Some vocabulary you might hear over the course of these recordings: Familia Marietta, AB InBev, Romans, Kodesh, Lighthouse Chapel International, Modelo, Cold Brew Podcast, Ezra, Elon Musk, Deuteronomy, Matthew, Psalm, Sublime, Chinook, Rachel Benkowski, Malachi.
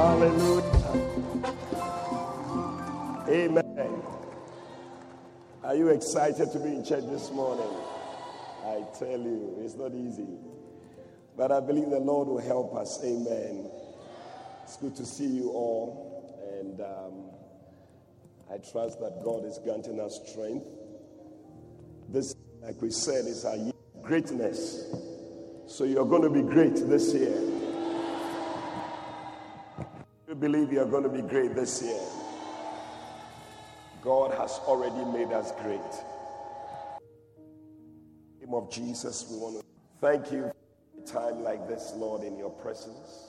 Hallelujah. Amen. Are you excited to be in church this morning? I tell you, it's not easy. But I believe the Lord will help us. Amen. It's good to see you all. And I trust that God is granting us strength. This, like we said, is our year of greatness. So you're going to be great this year. You believe you're going to be great this year. God has already made us great. In the name of Jesus, we want to thank you for a time like this, Lord, in your presence.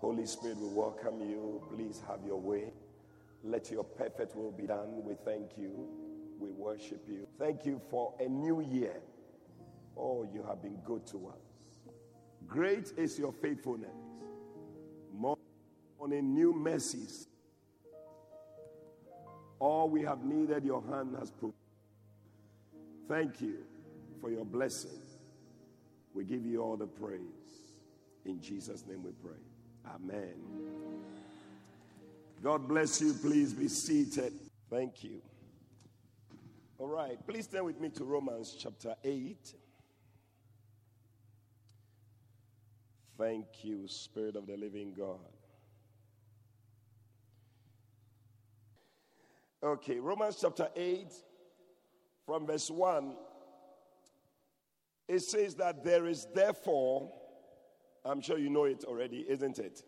Holy Spirit, we welcome you. Please have your way. Let your perfect will be done. We thank you. We worship you. Thank you for a new year. Oh, you have been good to us. Great is your faithfulness. Morning, new mercies. All we have needed, your hand has provided. Thank you for your blessing. We give you all the praise. In Jesus' name we pray. Amen. God bless you. Please be seated. Thank you. All right. Please turn with me to Romans chapter 8. Thank you, Spirit of the Living God. Okay, Romans chapter 8, from verse 1, it says that there is therefore, I'm sure you know it already, isn't it?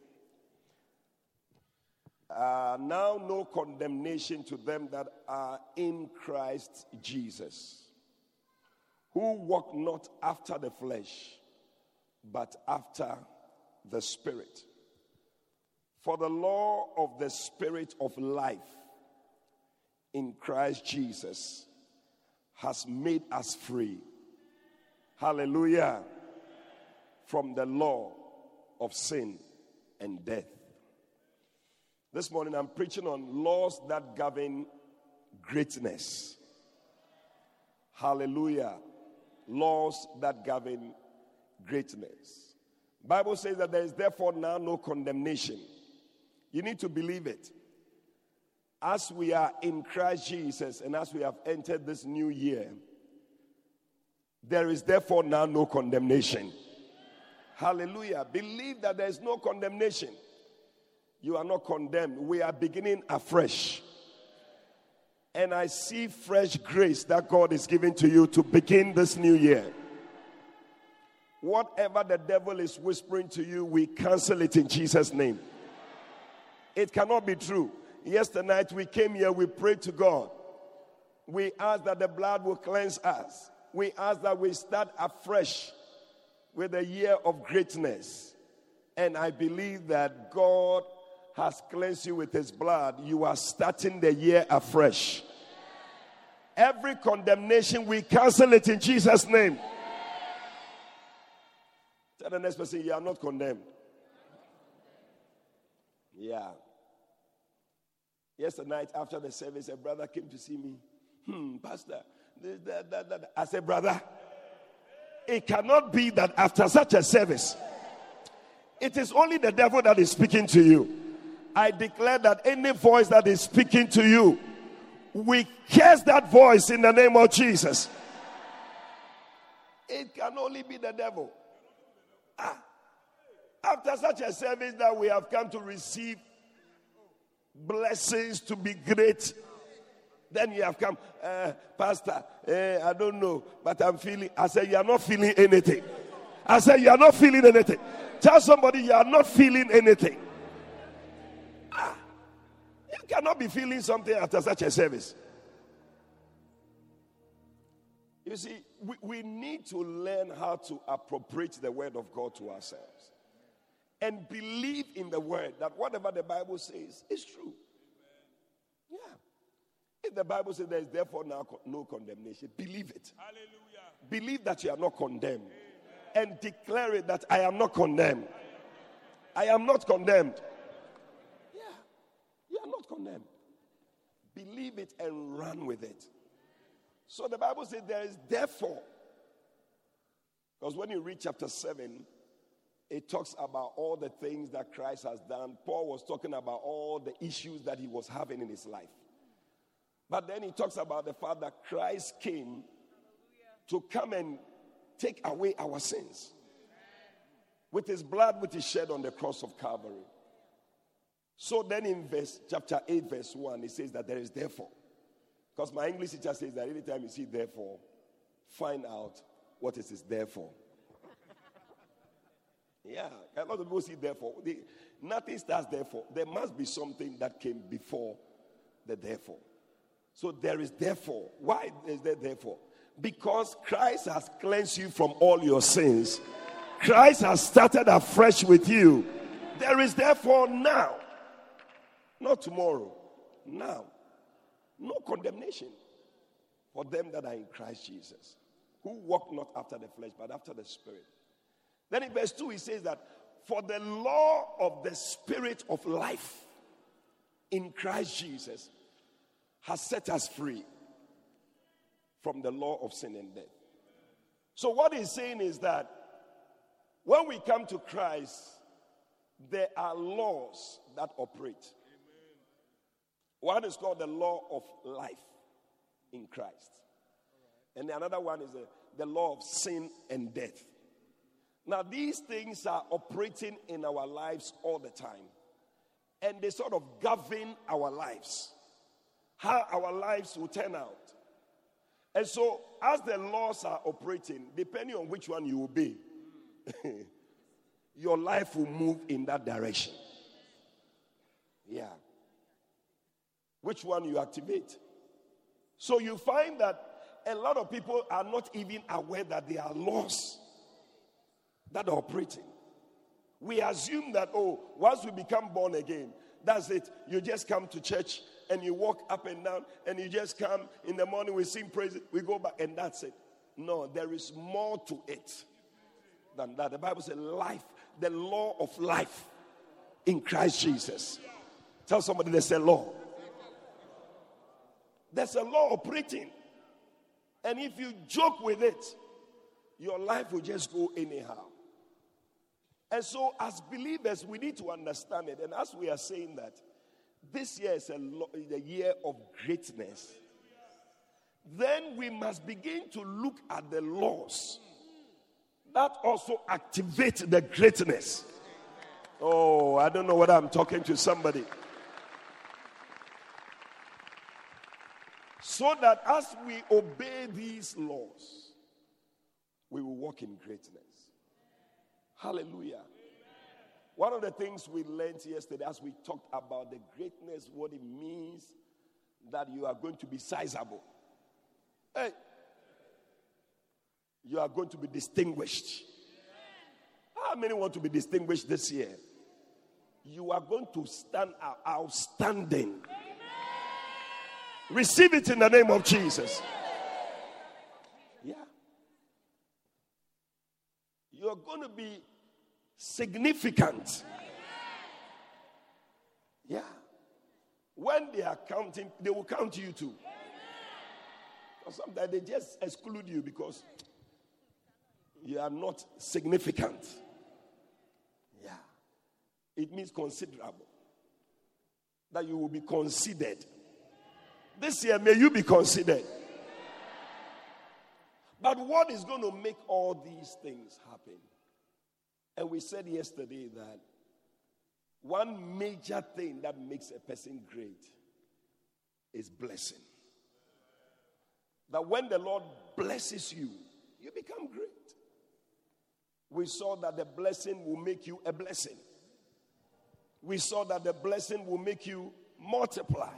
Now no condemnation to them that are in Christ Jesus, who walk not after the flesh, but after the Spirit. For the law of the Spirit of life in Christ Jesus has made us free. Hallelujah. From the law of sin and death. This morning I'm preaching on laws that govern greatness. Hallelujah. Laws that govern greatness. Bible says that there is therefore now no condemnation. You need to believe it. As we are in Christ Jesus and as we have entered this new year, there is therefore now no condemnation. Hallelujah. Believe that there is no condemnation. You are not condemned. We are beginning afresh. And I see fresh grace that God is giving to you to begin this new year. Whatever the devil is whispering to you, we cancel it in Jesus' name. It cannot be true. Yesterday night we came here, we prayed to God. We asked that the blood will cleanse us. We asked that we start afresh with a year of greatness. And I believe that God has cleansed you with his blood. You are starting the year afresh. Every condemnation, we cancel it in Jesus' name. Tell the next person, you are not condemned. Yeah. Yesterday night after the service, a brother came to see me. Pastor, that. I said, brother, it cannot be that after such a service, it is only the devil that is speaking to you. I declare that any voice that is speaking to you, we curse that voice in the name of Jesus. It can only be the devil. After such a service that we have come to receive blessings to be great. Then you have come, Pastor, I don't know, but I'm feeling. I said, you are not feeling anything. I said, you are not feeling anything. Tell somebody, you are not feeling anything. You cannot be feeling something after such a service. You see, we need to learn how to appropriate the word of God to ourselves. And believe in the word that whatever the Bible says is true. Yeah. The Bible says there is therefore now no condemnation. Believe it. Hallelujah. Believe that you are not condemned. Amen. And declare it that I am not condemned. I am not condemned. Yeah. You are not condemned. Believe it and run with it. So the Bible says there is therefore. Because when you read chapter 7, it talks about all the things that Christ has done. Paul was talking about all the issues that he was having in his life. But then he talks about the fact that Christ came to come and take away our sins. With his blood, which he shed on the cross of Calvary. So then in chapter 8, verse 1, it says that there is therefore. Because my English teacher says that anytime you see therefore, find out what it is therefore. Yeah, a lot of people see therefore. Nothing starts therefore. There must be something that came before the therefore. So there is therefore. Why is there therefore? Because Christ has cleansed you from all your sins. Christ has started afresh with you. There is therefore now. Not tomorrow. Now. No condemnation for them that are in Christ Jesus, who walk not after the flesh, but after the Spirit. Then in verse 2, he says that, for the law of the Spirit of life in Christ Jesus has set us free from the law of sin and death. So what he's saying is that when we come to Christ, there are laws that operate. Amen. One is called the law of life in Christ. And another one is the law of sin and death. Now, these things are operating in our lives all the time. And they sort of govern our lives. How our lives will turn out. And so, as the laws are operating, depending on which one you will be, your life will move in that direction. Yeah. Which one you activate. So, you find that a lot of people are not even aware that there are laws that are operating. We assume that, once we become born again, that's it. You just come to church and you walk up and down and you just come in the morning, we sing praise, we go back and that's it. No, there is more to it than that. The Bible says life, the law of life in Christ Jesus. Tell somebody there's a law. There's a law operating. And if you joke with it, your life will just go anyhow. And so as believers, we need to understand it. And as we are saying that, this year is a year of greatness. Then we must begin to look at the laws that also activate the greatness. Oh, I don't know whether I'm talking to somebody. So that as we obey these laws, we will walk in greatness. Hallelujah. Amen. One of the things we learned yesterday as we talked about the greatness, what it means that you are going to be sizable. Hey, you are going to be distinguished. How many want to be distinguished this year? You are going to stand out, outstanding. Receive it in the name of Jesus. Yeah. You're going to be significant. Yeah. When they are counting, they will count you too. Or sometimes they just exclude you because you are not significant. Yeah. It means considerable. That you will be considered. This year, may you be considered. But what is going to make all these things happen? And we said yesterday that one major thing that makes a person great is blessing. That when the Lord blesses you, you become great. We saw that the blessing will make you a blessing. We saw that the blessing will make you multiply.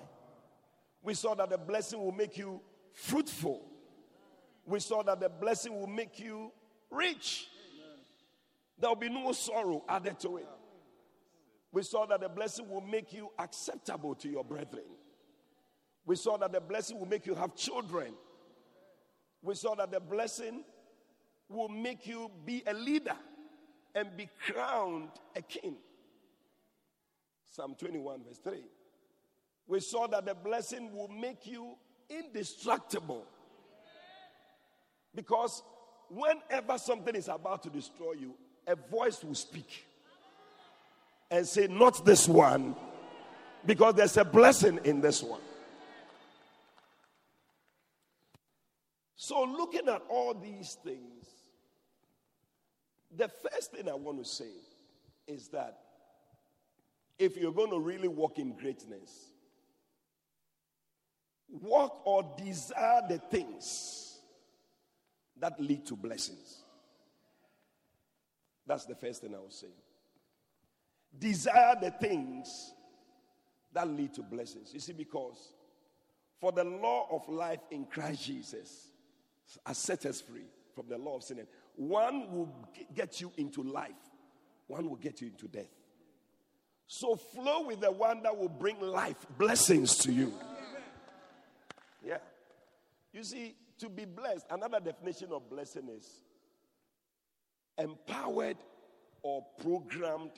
We saw that the blessing will make you fruitful. We saw that the blessing will make you rich. There will be no sorrow added to it. We saw that the blessing will make you acceptable to your brethren. We saw that the blessing will make you have children. We saw that the blessing will make you be a leader and be crowned a king. Psalm 21 verse 3. We saw that the blessing will make you indestructible. Because whenever something is about to destroy you, a voice will speak and say, not this one, because there's a blessing in this one. So looking at all these things, the first thing I want to say is that if you're going to really walk in greatness, walk or desire the things that lead to blessings. That's the first thing I will say. Desire the things that lead to blessings. You see, because for the law of life in Christ Jesus has set us free from the law of sin. One will get you into life. One will get you into death. So flow with the one that will bring life, blessings to you. Yeah. You see, to be blessed, another definition of blessing is empowered or programmed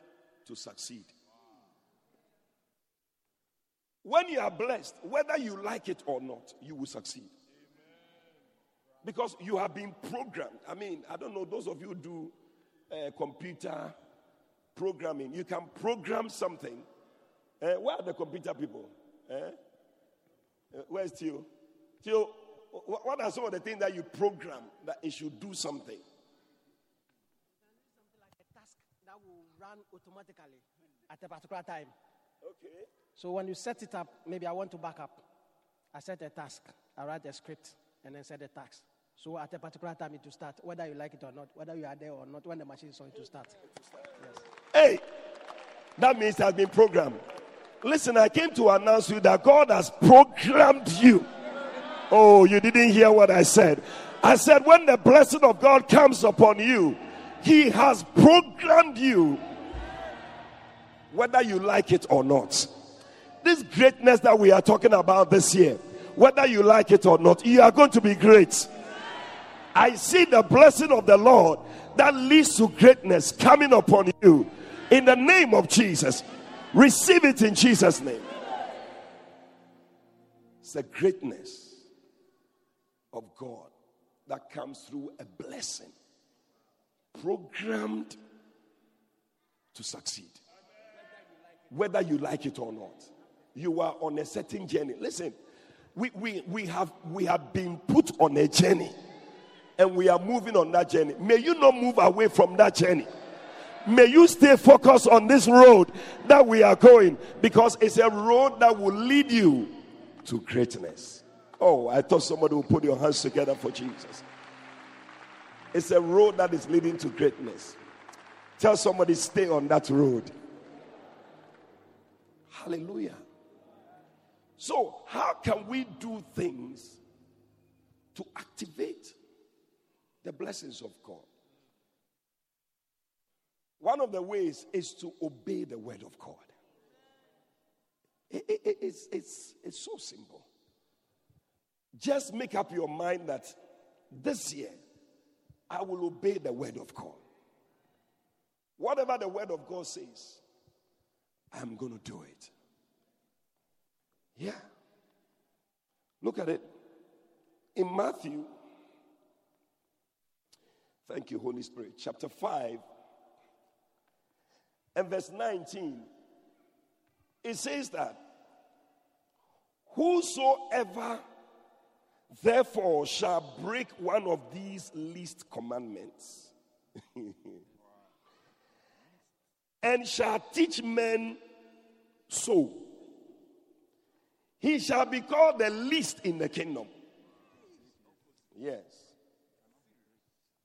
to succeed. When you are blessed, whether you like it or not, you will succeed. Because you have been programmed. I mean, I don't know, those of you who do computer programming, you can program something. Where are the computer people? Where's Theo? Theo, what are some of the things that you program that it should do something? Something like a task that will run automatically at a particular time. Okay. So when you set it up, maybe I want to back up. I set a task. I write a script and then set a task. So at a particular time it will start, whether you like it or not, whether you are there or not, when the machine is on, it will start. Yes. Hey, that means it has been programmed. Listen, I came to announce you that God has programmed you. Oh, you didn't hear what I said. I said when the blessing of God comes upon you, He has programmed you, whether you like it or not. This greatness that we are talking about this year, whether you like it or not, you are going to be great. I see the blessing of the Lord that leads to greatness coming upon you in the name of Jesus. Receive it in Jesus' name. It's the greatness of God that comes through a blessing programmed to succeed. Whether you like it or not, you are on a certain journey. Listen, we have been put on a journey and we are moving on that journey. May you not move away from that journey. May you stay focused on this road that we are going, because it's a road that will lead you to greatness. Oh, I thought somebody would put your hands together for Jesus. It's a road that is leading to greatness. Tell somebody, stay on that road. Hallelujah. So, how can we do things to activate the blessings of God? One of the ways is to obey the word of God. It's so simple. Just make up your mind that this year, I will obey the word of God. Whatever the word of God says, I'm going to do it. Yeah. Look at it. In Matthew, thank you, Holy Spirit, chapter 5, and verse 19, it says that whosoever therefore shall break one of these least commandments and shall teach men so, he shall be called the least in the kingdom. Yes.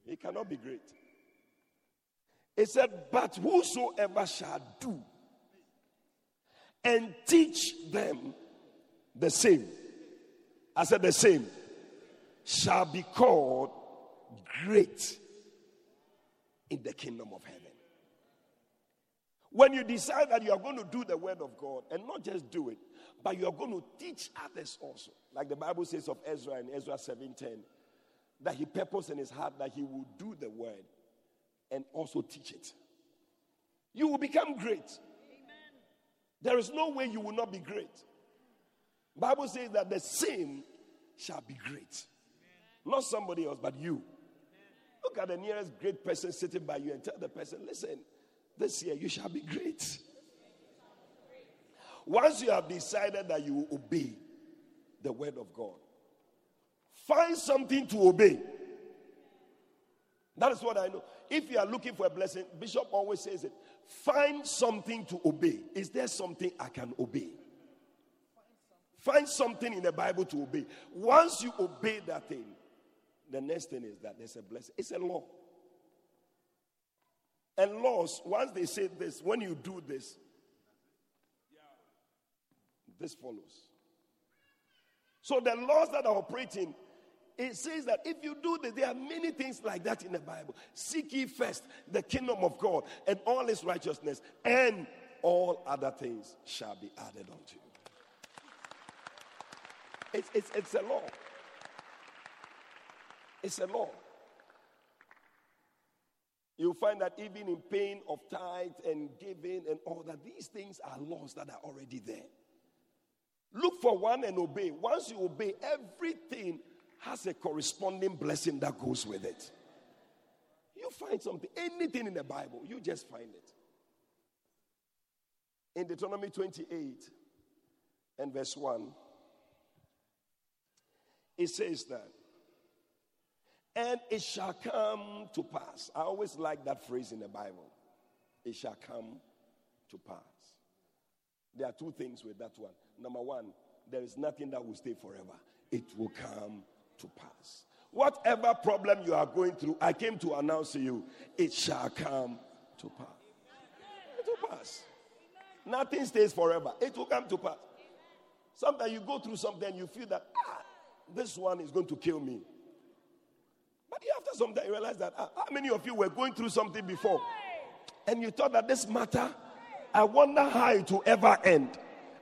He cannot be great. It said, but whosoever shall do and teach them the same, I said the same, shall be called great in the kingdom of heaven. When you decide that you are going to do the word of God, and not just do it, but you are going to teach others also. Like the Bible says of Ezra in Ezra 7:10, that he purposed in his heart that he will do the word and also teach it. You will become great. Amen. There is no way you will not be great. The Bible says that the same shall be great. Amen. Not somebody else, but you. Amen. Look at the nearest great person sitting by you and tell the person, listen, this year you shall be great. Once you have decided that you will obey the word of God, find something to obey. That is what I know. If you are looking for a blessing, Bishop always says it, find something to obey. Is there something I can obey? Find something in the Bible to obey. Once you obey that thing, the next thing is that there's a blessing. It's a law. And laws, once they say this, when you do this, this follows. So the laws that are operating, it says that if you do this, there are many things like that in the Bible. Seek ye first the kingdom of God and all his righteousness, and all other things shall be added unto you. It's a law. It's a law. You'll find that even in paying of tithes and giving and all that, these things are laws that are already there. Look for one and obey. Once you obey, everything has a corresponding blessing that goes with it. You find something, anything in the Bible, you just find it. In Deuteronomy 28 and verse 1, it says that, and it shall come to pass. I always like that phrase in the Bible. It shall come to pass. There are two things with that one. Number one, there is nothing that will stay forever. It will come to pass. Whatever problem you are going through, I came to announce to you, it shall come to pass. It will pass. Nothing stays forever. It will come to pass. Sometimes you go through something and you feel that, this one is going to kill me. But after some time, you realize that how many of you were going through something before? And you thought that this matter, I wonder how it will ever end.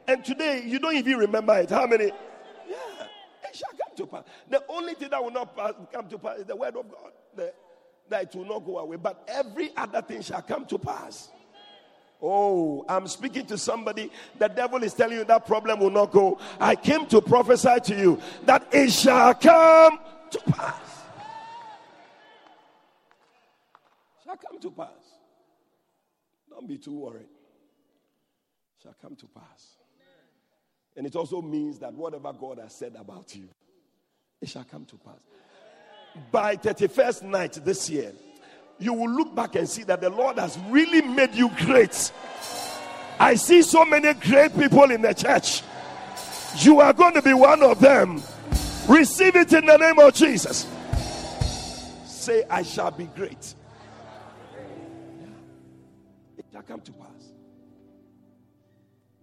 And today, you don't even remember it. How many? Yeah, it shall come to pass. The only thing that will not come to pass is the word of God. That it will not go away. But every other thing shall come to pass. Oh, I'm speaking to somebody. The devil is telling you that problem will not go. I came to prophesy to you that it shall come to pass. Shall come to pass. Don't be too worried. Shall come to pass. And it also means that whatever God has said about you, it shall come to pass. By 31st night this year, you will look back and see that the Lord has really made you great. I see so many great people in the church. You are going to be one of them. Receive it in the name of Jesus. Say, I shall be great. It shall come to pass.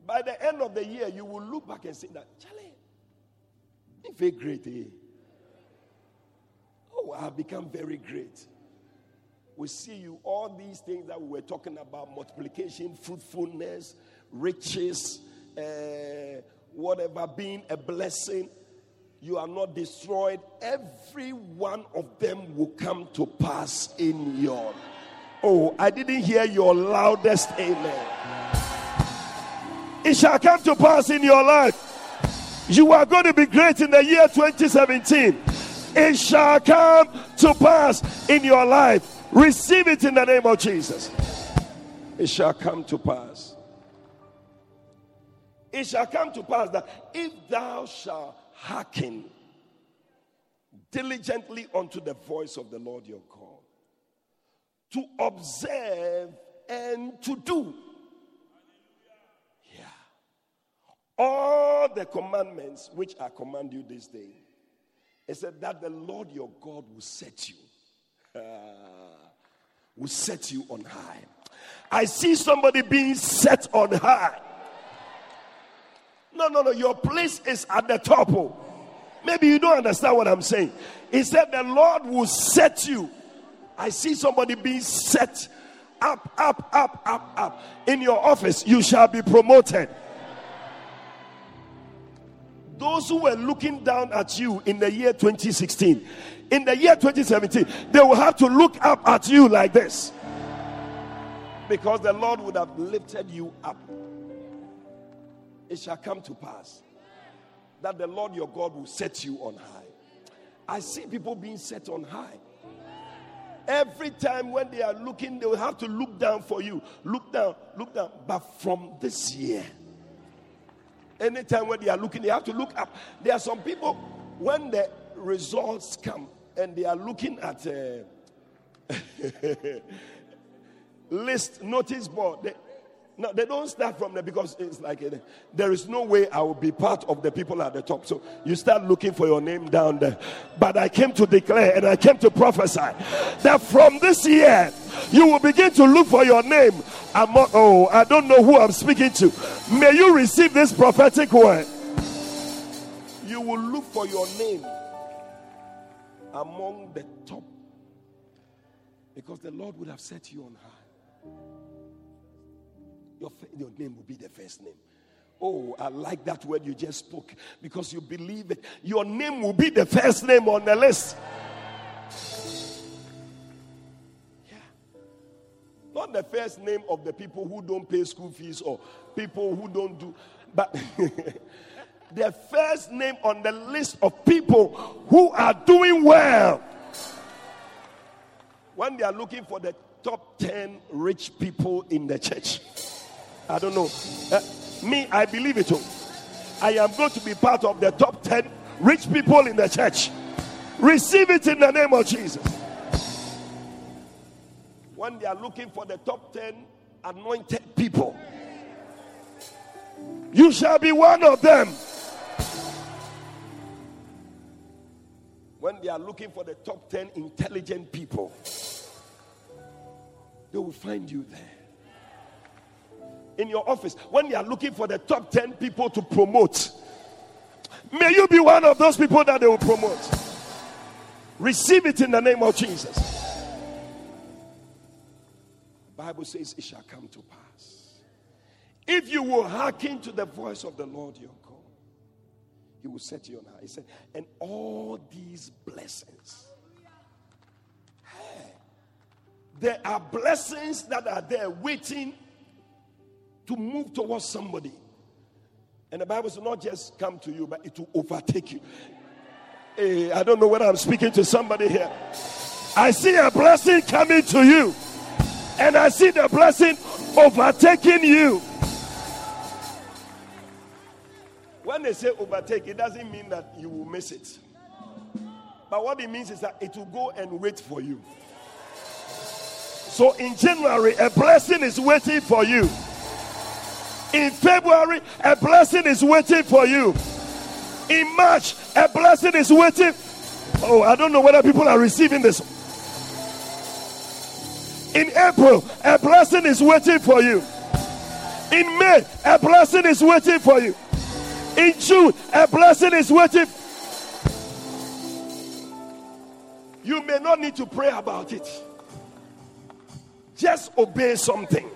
By the end of the year, you will look back and say that, Charlie, it's very great. Eh? Oh, I've become very great. We see you, all these things that we were talking about, multiplication, fruitfulness, riches, whatever, being a blessing. You are not destroyed. Every one of them will come to pass in your... Oh, I didn't hear your loudest amen. It shall come to pass in your life. You are going to be great in the year 2017. It shall come to pass in your life. Receive it in the name of Jesus. It shall come to pass. It shall come to pass that if thou shalt hearken diligently unto the voice of the Lord your God, to observe and to do, all the commandments which I command you this day, it said that the Lord your God will set you. Will set you on high. I see somebody being set on high. No. Your place is at the top. Maybe you don't understand what I'm saying. He said the Lord will set you. I see somebody being set up, up, up, up, up. In your office, you shall be promoted. Those who were looking down at you in the year 2016, in the year 2017, they will have to look up at you like this. Because the Lord would have lifted you up. It shall come to pass that the Lord your God will set you on high. I see people being set on high. Every time when they are looking, they will have to look down for you. Look down, look down. But from this year, anytime when they are looking, they have to look up. There are some people, when the results come and they are looking at a list, notice board, they don't start from there, because it's like there is no way I will be part of the people at the top. So you start looking for your name down there. But I came to declare and I came to prophesy that from this year, you will begin to look for your name. I don't know who I'm speaking to. May you receive this prophetic word. You will look for your name among the top, because the Lord would have set you on high. Your name will be the first name. Oh, I like that word you just spoke, because you believe it. Your name will be the first name on the list. Yeah. Not the first name of the people who don't pay school fees or people who don't do, but the first name on the list of people who are doing well. When they are looking for the top 10 rich people in the church. I don't know. I believe it all. I am going to be part of the top 10 rich people in the church. Receive it in the name of Jesus. When they are looking for the top 10 anointed people, you shall be one of them. When they are looking for the top 10 intelligent people, they will find you there. In your office, when they are looking for the top 10 people to promote, may you be one of those people that they will promote. Receive it in the name of Jesus. The Bible says it shall come to pass. If you will hearken to the voice of the Lord your God, He will set you on high. He said, and all these blessings. Hey, there are blessings that are there waiting to move towards somebody. And the Bible will not just come to you, but it will overtake you. Hey, I don't know whether I'm speaking to somebody here. I see a blessing coming to you. And I see the blessing overtaking you. When they say overtake, it doesn't mean that you will miss it. But what it means is that it will go and wait for you. So in January, a blessing is waiting for you. In February, a blessing is waiting for you. In March, a blessing is waiting. Oh, I don't know whether people are receiving this. In April, a blessing is waiting for you. In May, a blessing is waiting for you. In June, a blessing is waiting. You may not need to pray about it. Just obey something.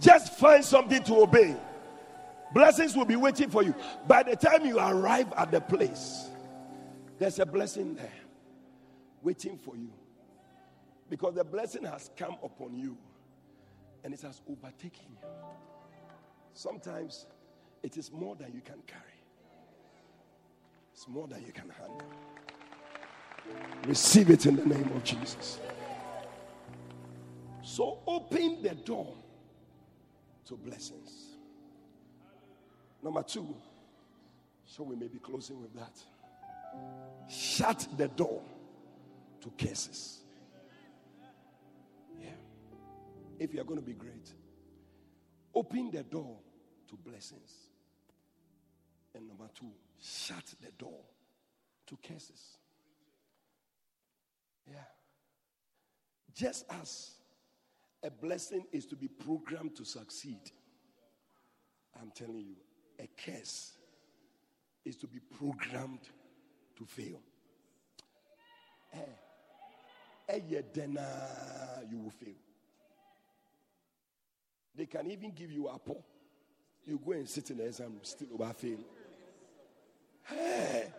Just find something to obey. Blessings will be waiting for you. By the time you arrive at the place, there's a blessing there waiting for you. Because the blessing has come upon you and it has overtaken you. Sometimes it is more than you can carry. It's more than you can handle. Receive it in the name of Jesus. So open the door to blessings. Number two, so we may be closing with that. Shut the door to curses. Yeah. If you are going to be great, open the door to blessings. And number two, shut the door to curses. Yeah. Just as a blessing is to be programmed to succeed, I'm telling you, a curse is to be programmed to fail. You will fail. They can even give you apple. You go and sit in the exam, still overfail. Hey,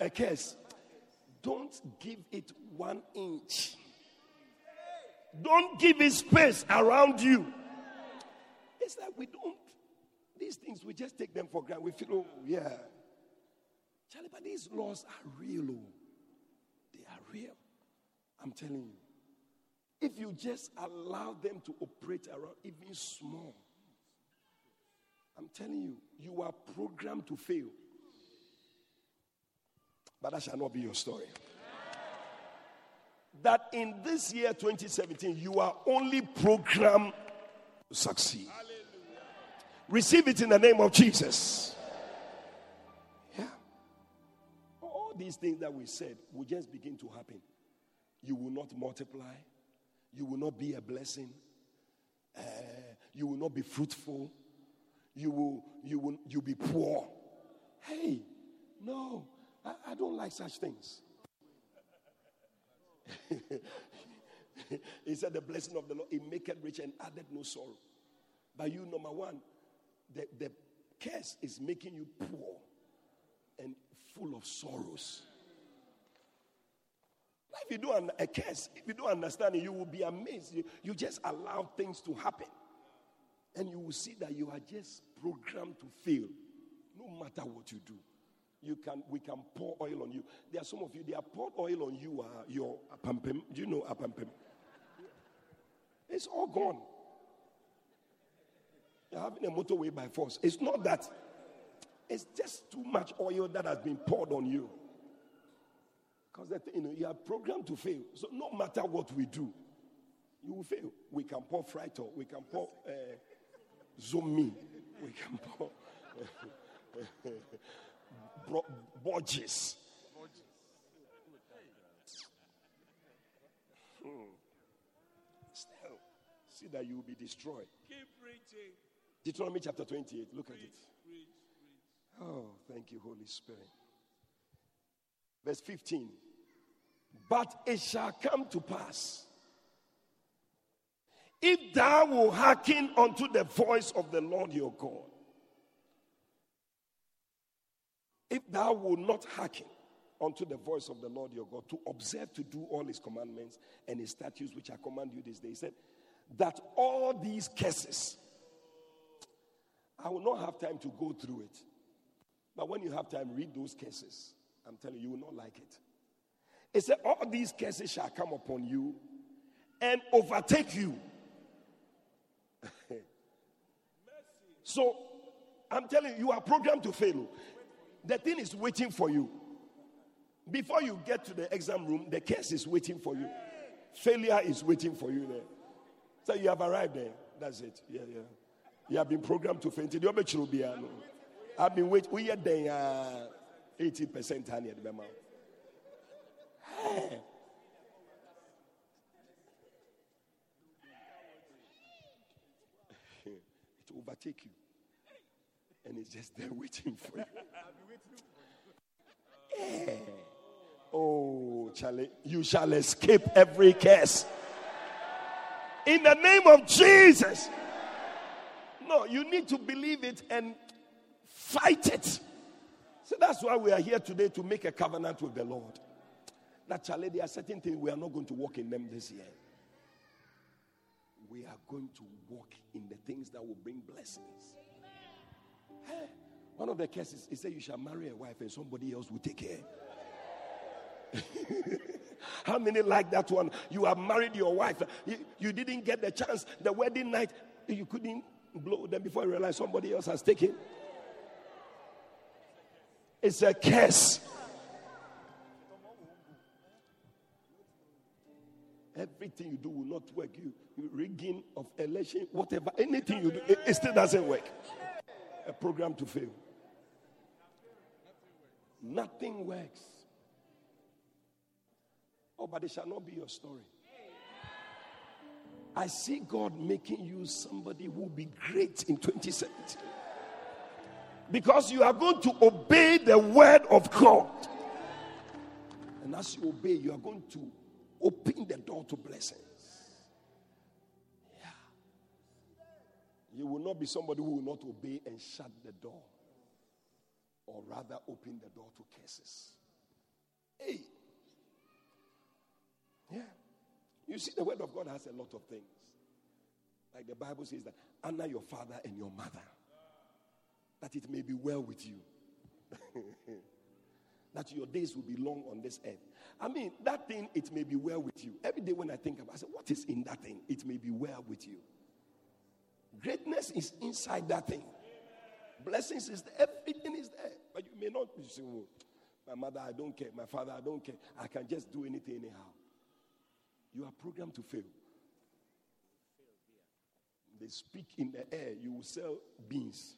a curse. Don't give it 1 inch. Don't give it space around you. It's like we don't, these things, we just take them for granted. We feel, oh, yeah. Charlie, but these laws are real. They are real. I'm telling you. If you just allow them to operate around even small, I'm telling you, you are programmed to fail. But that shall not be your story. That in this year, 2017, you are only programmed to succeed. Hallelujah. Receive it in the name of Jesus. Yeah. All these things that we said will just begin to happen. You will not multiply. You will not be a blessing. You will not be fruitful. You'll be poor. Hey, no. I don't like such things. He said the blessing of the Lord, it maketh rich and addeth no sorrow. But you, number one, the curse is making you poor and full of sorrows. If you do a curse, if you don't understand it, you will be amazed. You just allow things to happen. And you will see that you are just programmed to fail, no matter what you do. We can pour oil on you. There are some of you, they have poured oil on you, your apampem. Do you know apampem? It's all gone. You're having a motorway by force. It's not that. It's just too much oil that has been poured on you. Because you are programmed to fail. So no matter what we do, you will fail. We can pour frighter. We can pour zombie. We can pour... Borges. Still, see that you will be destroyed. Keep preaching. Deuteronomy chapter 28. Look at it. Oh, thank you, Holy Spirit. Verse 15. But it shall come to pass, if thou wilt hearken unto the voice of the Lord your God. If thou wilt not hearken unto the voice of the Lord your God, to observe to do all his commandments and his statutes which I command you this day, he said, that all these curses, I will not have time to go through it. But when you have time, read those curses. I'm telling you, you will not like it. He said, all these curses shall come upon you and overtake you. So, I'm telling you, you are programmed to fail. The thing is waiting for you. Before you get to the exam room, the curse is waiting for you. Failure is waiting for you there. So you have arrived there. That's it. Yeah. You have been programmed to fail. I've been waiting. We are there 80% honey. It will overtake you. And it's just there waiting for you. Yeah. Oh, Charlie, you shall escape every curse. In the name of Jesus. No, you need to believe it and fight it. So that's why we are here today, to make a covenant with the Lord. That, Charlie, there are certain things we are not going to walk in them this year. We are going to walk in the things that will bring blessings. Hey, one of the cases is that you shall marry a wife and somebody else will take care. How many like that one? You have married your wife. You didn't get the chance. The wedding night, you couldn't blow them before you realize somebody else has taken. It's a curse. Everything you do will not work. You rigging of election, whatever, anything you do, it still doesn't work. A program to fail. Nothing works. Oh, but it shall not be your story. I see God making you somebody who will be great in 2017. Because you are going to obey the word of God. And as you obey, you are going to open the door to blessings. You will not be somebody who will not obey and shut the door. Or rather, open the door to curses. Hey. Yeah. You see, the word of God has a lot of things. Like the Bible says that, honor your father and your mother, that it may be well with you. That your days will be long on this earth. I mean, that thing, it may be well with you. Every day when I think about it, I say, what is in that thing? It may be well with you. Greatness is inside that thing. Amen. Blessings is there. Everything is there. But you may not be saying, my mother, I don't care. My father, I don't care. I can just do anything anyhow. You are programmed to fail. They speak in the air. You will sell beans.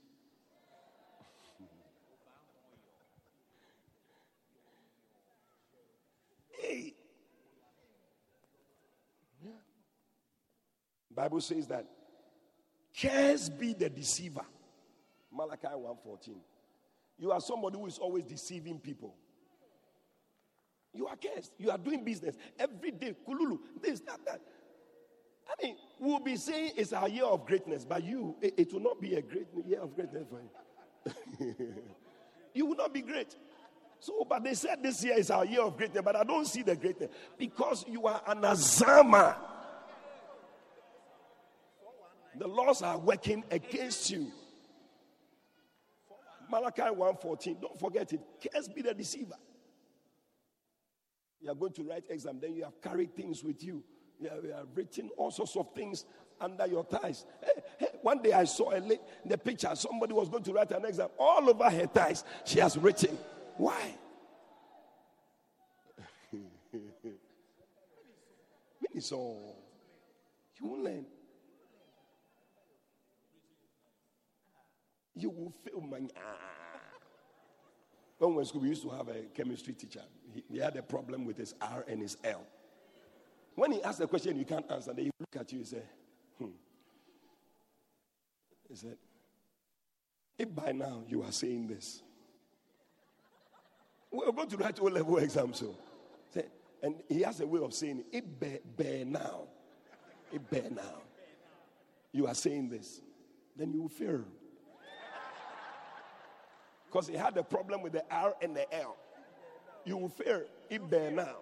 Hey. Yeah. Bible says that curse be the deceiver. Malachi 1:14. You are somebody who is always deceiving people. You are cursed. You are doing business every day. Kululu, this, that. I mean, we'll be saying it's our year of greatness, but you, it will not be a great year of greatness for you. You will not be great. So, but they said this year is our year of greatness, but I don't see the greatness because you are an azama. The laws are working against you. Malachi 1:14. Don't forget it. Curse be the deceiver. You are going to write exam, then you have carried things with you. You have written all sorts of things under your thighs. Hey, one day I saw the picture. Somebody was going to write an exam. All over her thighs, she has written. Why? You won't learn. You will fail, man. When we were in school, we used to have a chemistry teacher. He had a problem with his R and his L. When he asked a question, you can't answer. Then he look at you and say, He said, if by now you are saying this, we're going to write O-level exams. So. And he has a way of saying it. It bear now. You are saying this. Then you will fail. Because he had a problem with the R and the L. You will fail. It bear now.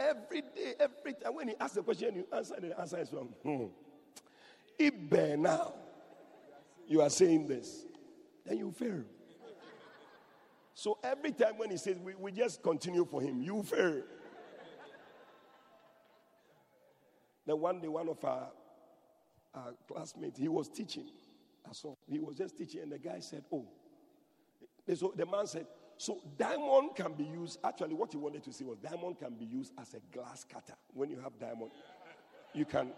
Every day, every time, when he asks the question, you answer, and the answer is wrong. It bear now. You are saying this. Then you fail. So every time when he says, we just continue for him, you fail. Then one day, one of our classmates, he was teaching. I saw, he was just teaching, and the guy said, oh. So the man said, so diamond can be used. Actually, what he wanted to say was diamond can be used as a glass cutter. When you have diamond, you can...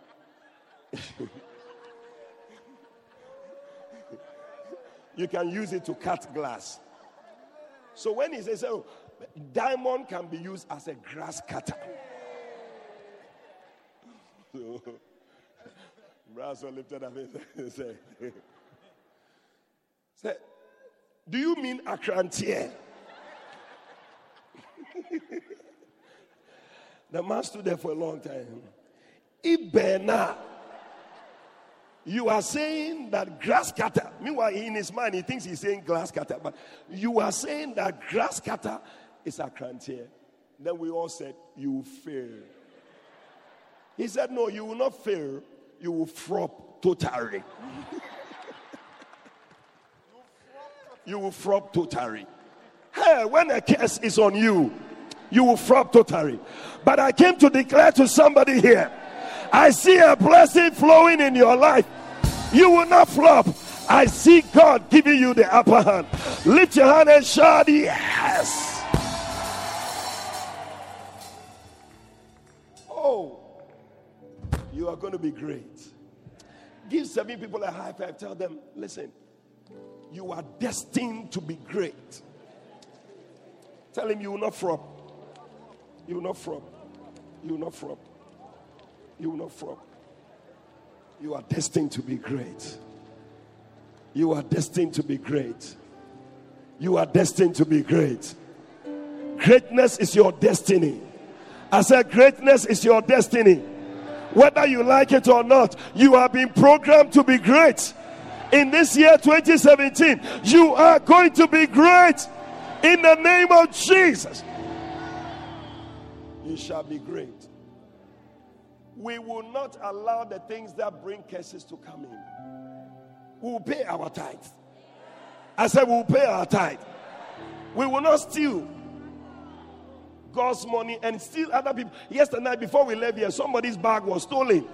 you can use it to cut glass. So when he says, oh, diamond can be used as a grass cutter. So, Brasso lifted up and said, do you mean akrantier? The man stood there for a long time. Ibena. You are saying that grass cutter. Meanwhile, in his mind, he thinks he's saying glass cutter. But you are saying that grass cutter is a crantier. Then we all said, you will fail. He said, no, you will not fail. You will flop totally. You will flop totally. Hey, when a curse is on you, you will flop totally. But I came to declare to somebody here, I see a blessing flowing in your life. You will not flop. I see God giving you the upper hand. Lift your hand and shout, yes. Oh, you are going to be great. Give 7 people a high five. Tell them, listen, you are destined to be great. Tell him you will not flop. You will not flop. You will not flop. You will not flop. You are destined to be great. You are destined to be great. You are destined to be great. Greatness is your destiny. I said greatness is your destiny. Whether you like it or not, you have been programmed to be great. in this year 2017, you are going to be great in the name of Jesus. You shall be great. We will not allow the things that bring curses to come in. We will pay our tithes. I said we will pay our tithe. We will not steal God's money and steal other people. Yesterday night before we left here, somebody's bag was stolen.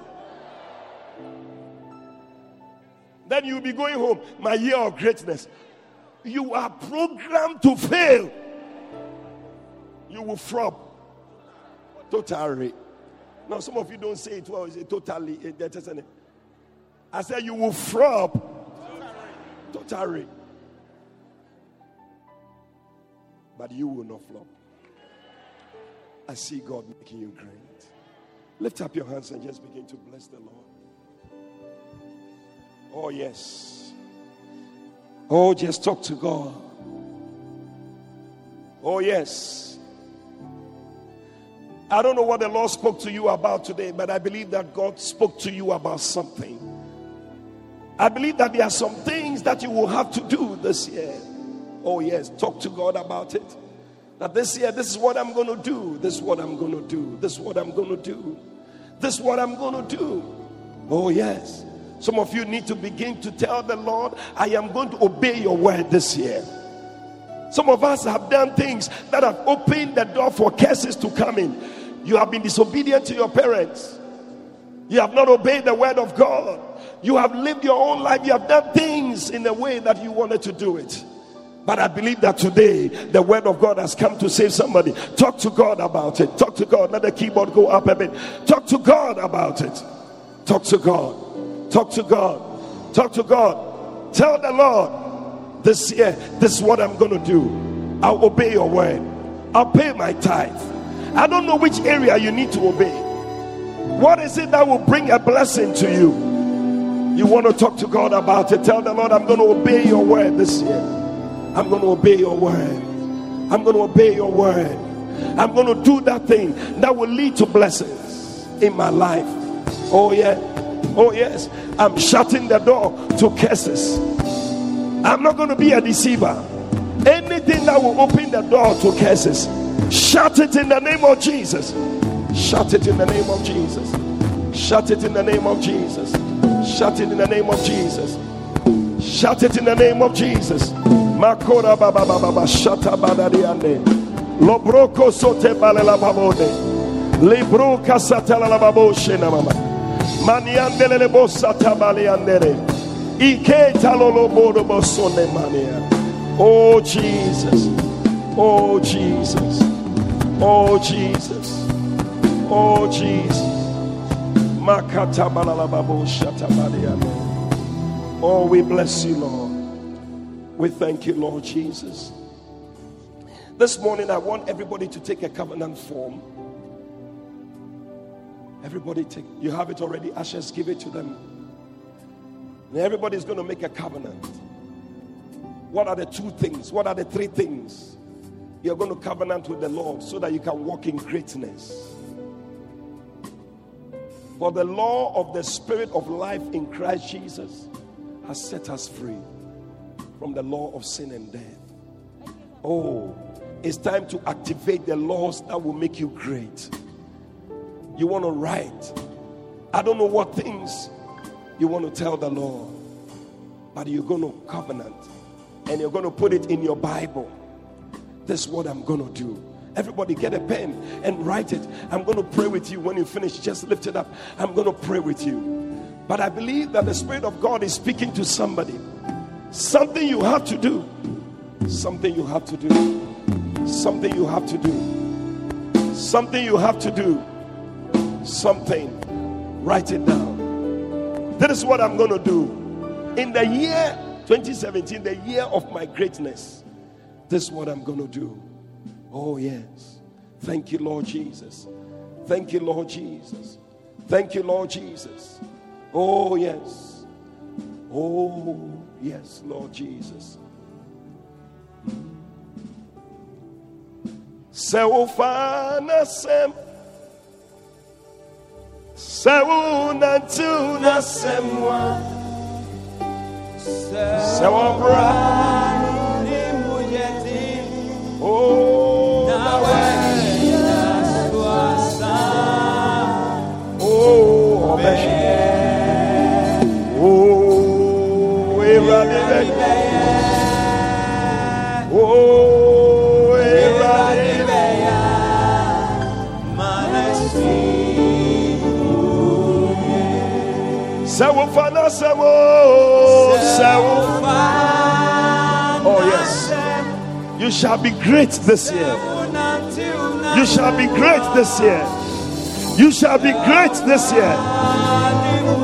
Then you'll be going home. My year of greatness. You are programmed to fail. You will fraud. Totally. Now some of you don't say it well. You say totally. I said you will fraud. Totally. But you will not flop. I see God making you great. Lift up your hands and just begin to bless the Lord. Oh, yes. Oh, just talk to God. Oh, yes. I don't know what the Lord spoke to you about today, but I believe that God spoke to you about something. I believe that there are some things that you will have to do this year. Oh, yes, talk to God about it. That this year, this is what I'm going to do. This is what I'm going to do. This is what I'm going to do. This is what I'm going to do. Oh, yes. Some of you need to begin to tell the Lord, I am going to obey your word this year. Some of us have done things that have opened the door for curses to come in. You have been disobedient to your parents. You have not obeyed the word of God. You have lived your own life. You have done things in the way that you wanted to do it. But I believe that today, the word of God has come to save somebody. Talk to God about it. Talk to God. Let the keyboard go up a bit. Talk to God about it. Talk to God. Talk to God. Talk to God. Tell the Lord, this year, this is what I'm going to do. I'll obey your word. I'll pay my tithe. I don't know which area you need to obey. What is it that will bring a blessing to you? You want to talk to God about it. Tell the Lord, I'm going to obey your word this year. I'm going to obey your word. I'm going to obey your word. I'm going to do that thing that will lead to blessings in my life. Oh, yeah. Oh, yes. I'm shutting the door to curses. I'm not going to be a deceiver. Anything that will open the door to curses, shut it in the name of Jesus. Shut it in the name of Jesus. Shut it in the name of Jesus. Shut it in the name of Jesus. Shut it in the name of Jesus. Makora baba baba shata badariande lobroko sote balela babode libro kasata la baboshe na mama maniande le bosata baliandere iketa lolobodo bosone mania. Oh Jesus, oh Jesus, oh Jesus, oh Jesus, makata balala baboshata baliande. Oh, we bless you, Lord. We thank you, Lord Jesus. This morning, I want everybody to take a covenant form. Everybody take, you have it already, ushers, give it to them. And everybody's going to make a covenant. What are the two things? What are the three things you're going to covenant with the Lord so that you can walk in greatness? For the law of the Spirit of life in Christ Jesus has set us free from the law of sin and death. Oh, it's time to activate the laws that will make you great. You want to write. I don't know what things you want to tell the Lord, but you're going to covenant and you're going to put it in your Bible. This is what I'm going to do. Everybody get a pen and write it. I'm going to pray with you. When you finish, just lift it up. I'm going to pray with you. But I believe that the Spirit of God is speaking to somebody. Something you have to do. Something you have to do. Something you have to do. Something you have to do. Something. Write it down. That is what I'm going to do. In the year 2017, the year of my greatness, this is what I'm going to do. Oh, yes. Thank you, Lord Jesus. Thank you, Lord Jesus. Thank you, Lord Jesus. Oh, yes. Oh, yes, Lord Jesus. Seufana sem, seunantuna semwa, Oh yes, you shall be great this year. You shall be great this year. You shall be great this year.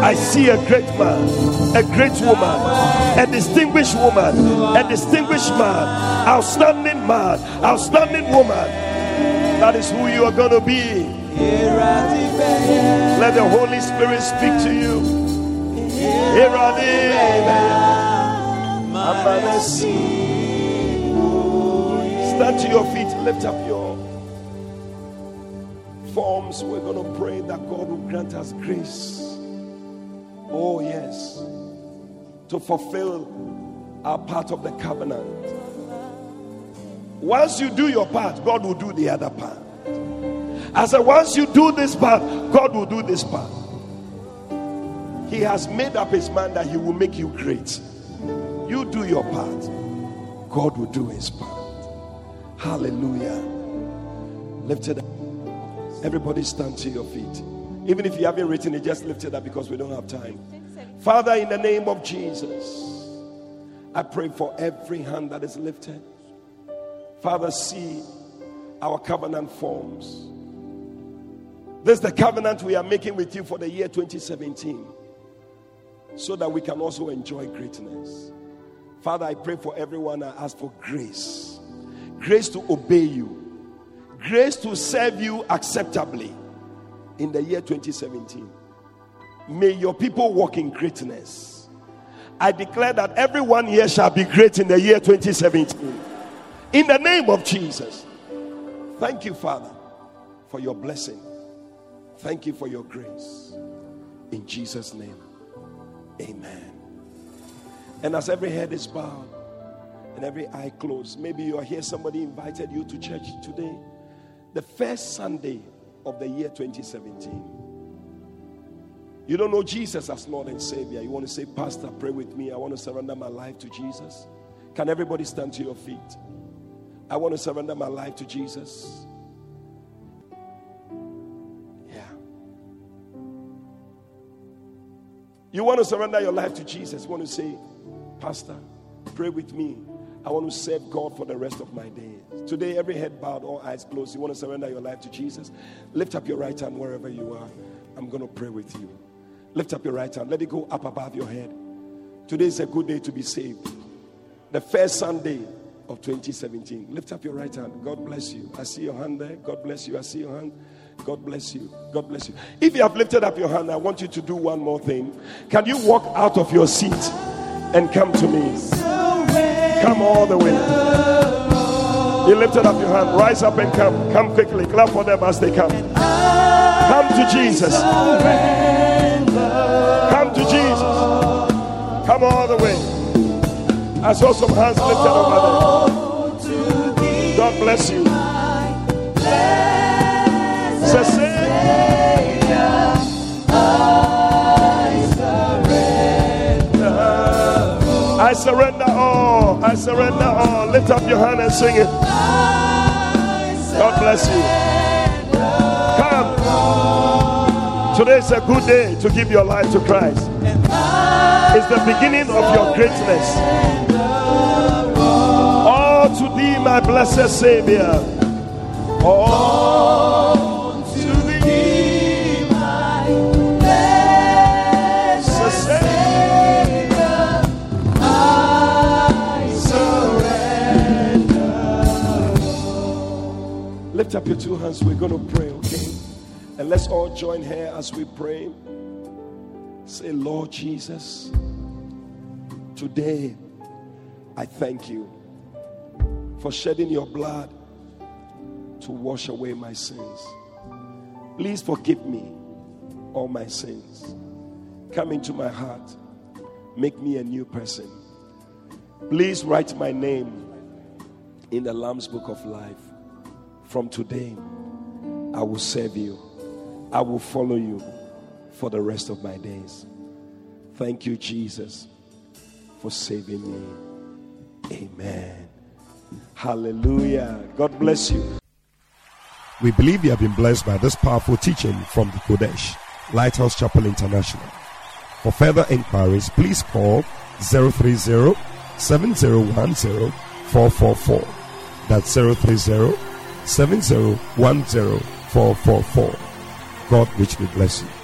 I see a great man, a great woman, a distinguished woman, a distinguished man, outstanding man, outstanding woman. That is who you are going to be. Let the Holy Spirit speak to you. Stand to your feet, lift up your forms. We're going to pray that God will grant us grace. Oh yes, to fulfill our part of the covenant. Once you do your part, God will do the other part. I said, once you do this part, God will do this part. He has made up his mind that he will make you great. You do your part, God will do his part. Hallelujah. Lift it up. Everybody stand to your feet. Even if you haven't written it, just lift it up because we don't have time. Father, in the name of Jesus, I pray for every hand that is lifted. Father, see our covenant forms. This is the covenant we are making with you for the year 2017. So that we can also enjoy greatness. Father, I pray for everyone. I ask for grace. Grace to obey you. Grace to serve you acceptably in the year 2017. May your people walk in greatness. I declare that everyone here shall be great in the year 2017. In the name of Jesus. Thank you, Father, for your blessing. Thank you for your grace. In Jesus' name. Amen. And as every head is bowed and every eye closed, maybe you are here, somebody invited you to church today, the first Sunday of the year 2017. You don't know Jesus as Lord and Savior. You want to say, Pastor, pray with me. I want to surrender my life to Jesus. Can everybody stand to your feet? I want to surrender my life to Jesus. You want to surrender your life to Jesus. You want to say, Pastor, pray with me. I want to serve God for the rest of my days. Today, every head bowed, all eyes closed. You want to surrender your life to Jesus? Lift up your right hand wherever you are. I'm going to pray with you. Lift up your right hand. Let it go up above your head. Today is a good day to be saved. The first Sunday of 2017. Lift up your right hand. God bless you. I see your hand there. God bless you. I see your hand. God bless you. God bless you. If you have lifted up your hand, I want you to do one more thing. Can you walk out of your seat and come to me? Come all the way. You lifted up your hand. Rise up and come. Come quickly. Clap for them as they come. Come to Jesus. Come to Jesus. Come all the way. I saw some hands lifted over there. God bless you. Savior, I surrender all. I surrender all. Lift up your hand and sing it. God bless you. Come. Today is a good day to give your life to Christ. It's the beginning of your greatness. All to thee, my blessed Savior. All. Lift up your two hands. We're going to pray, okay? And let's all join here as we pray. Say, Lord Jesus, today I thank you for shedding your blood to wash away my sins. Please forgive me all my sins. Come into my heart. Make me a new person. Please write my name in the Lamb's Book of Life. From today, I will serve you. I will follow you for the rest of my days. Thank you, Jesus, for saving me. Amen. Hallelujah. God bless you. We believe you have been blessed by this powerful teaching from the Kodesh, Lighthouse Chapel International. For further inquiries, please call 030-7010-444. That's 030-7010-444. God richly bless you.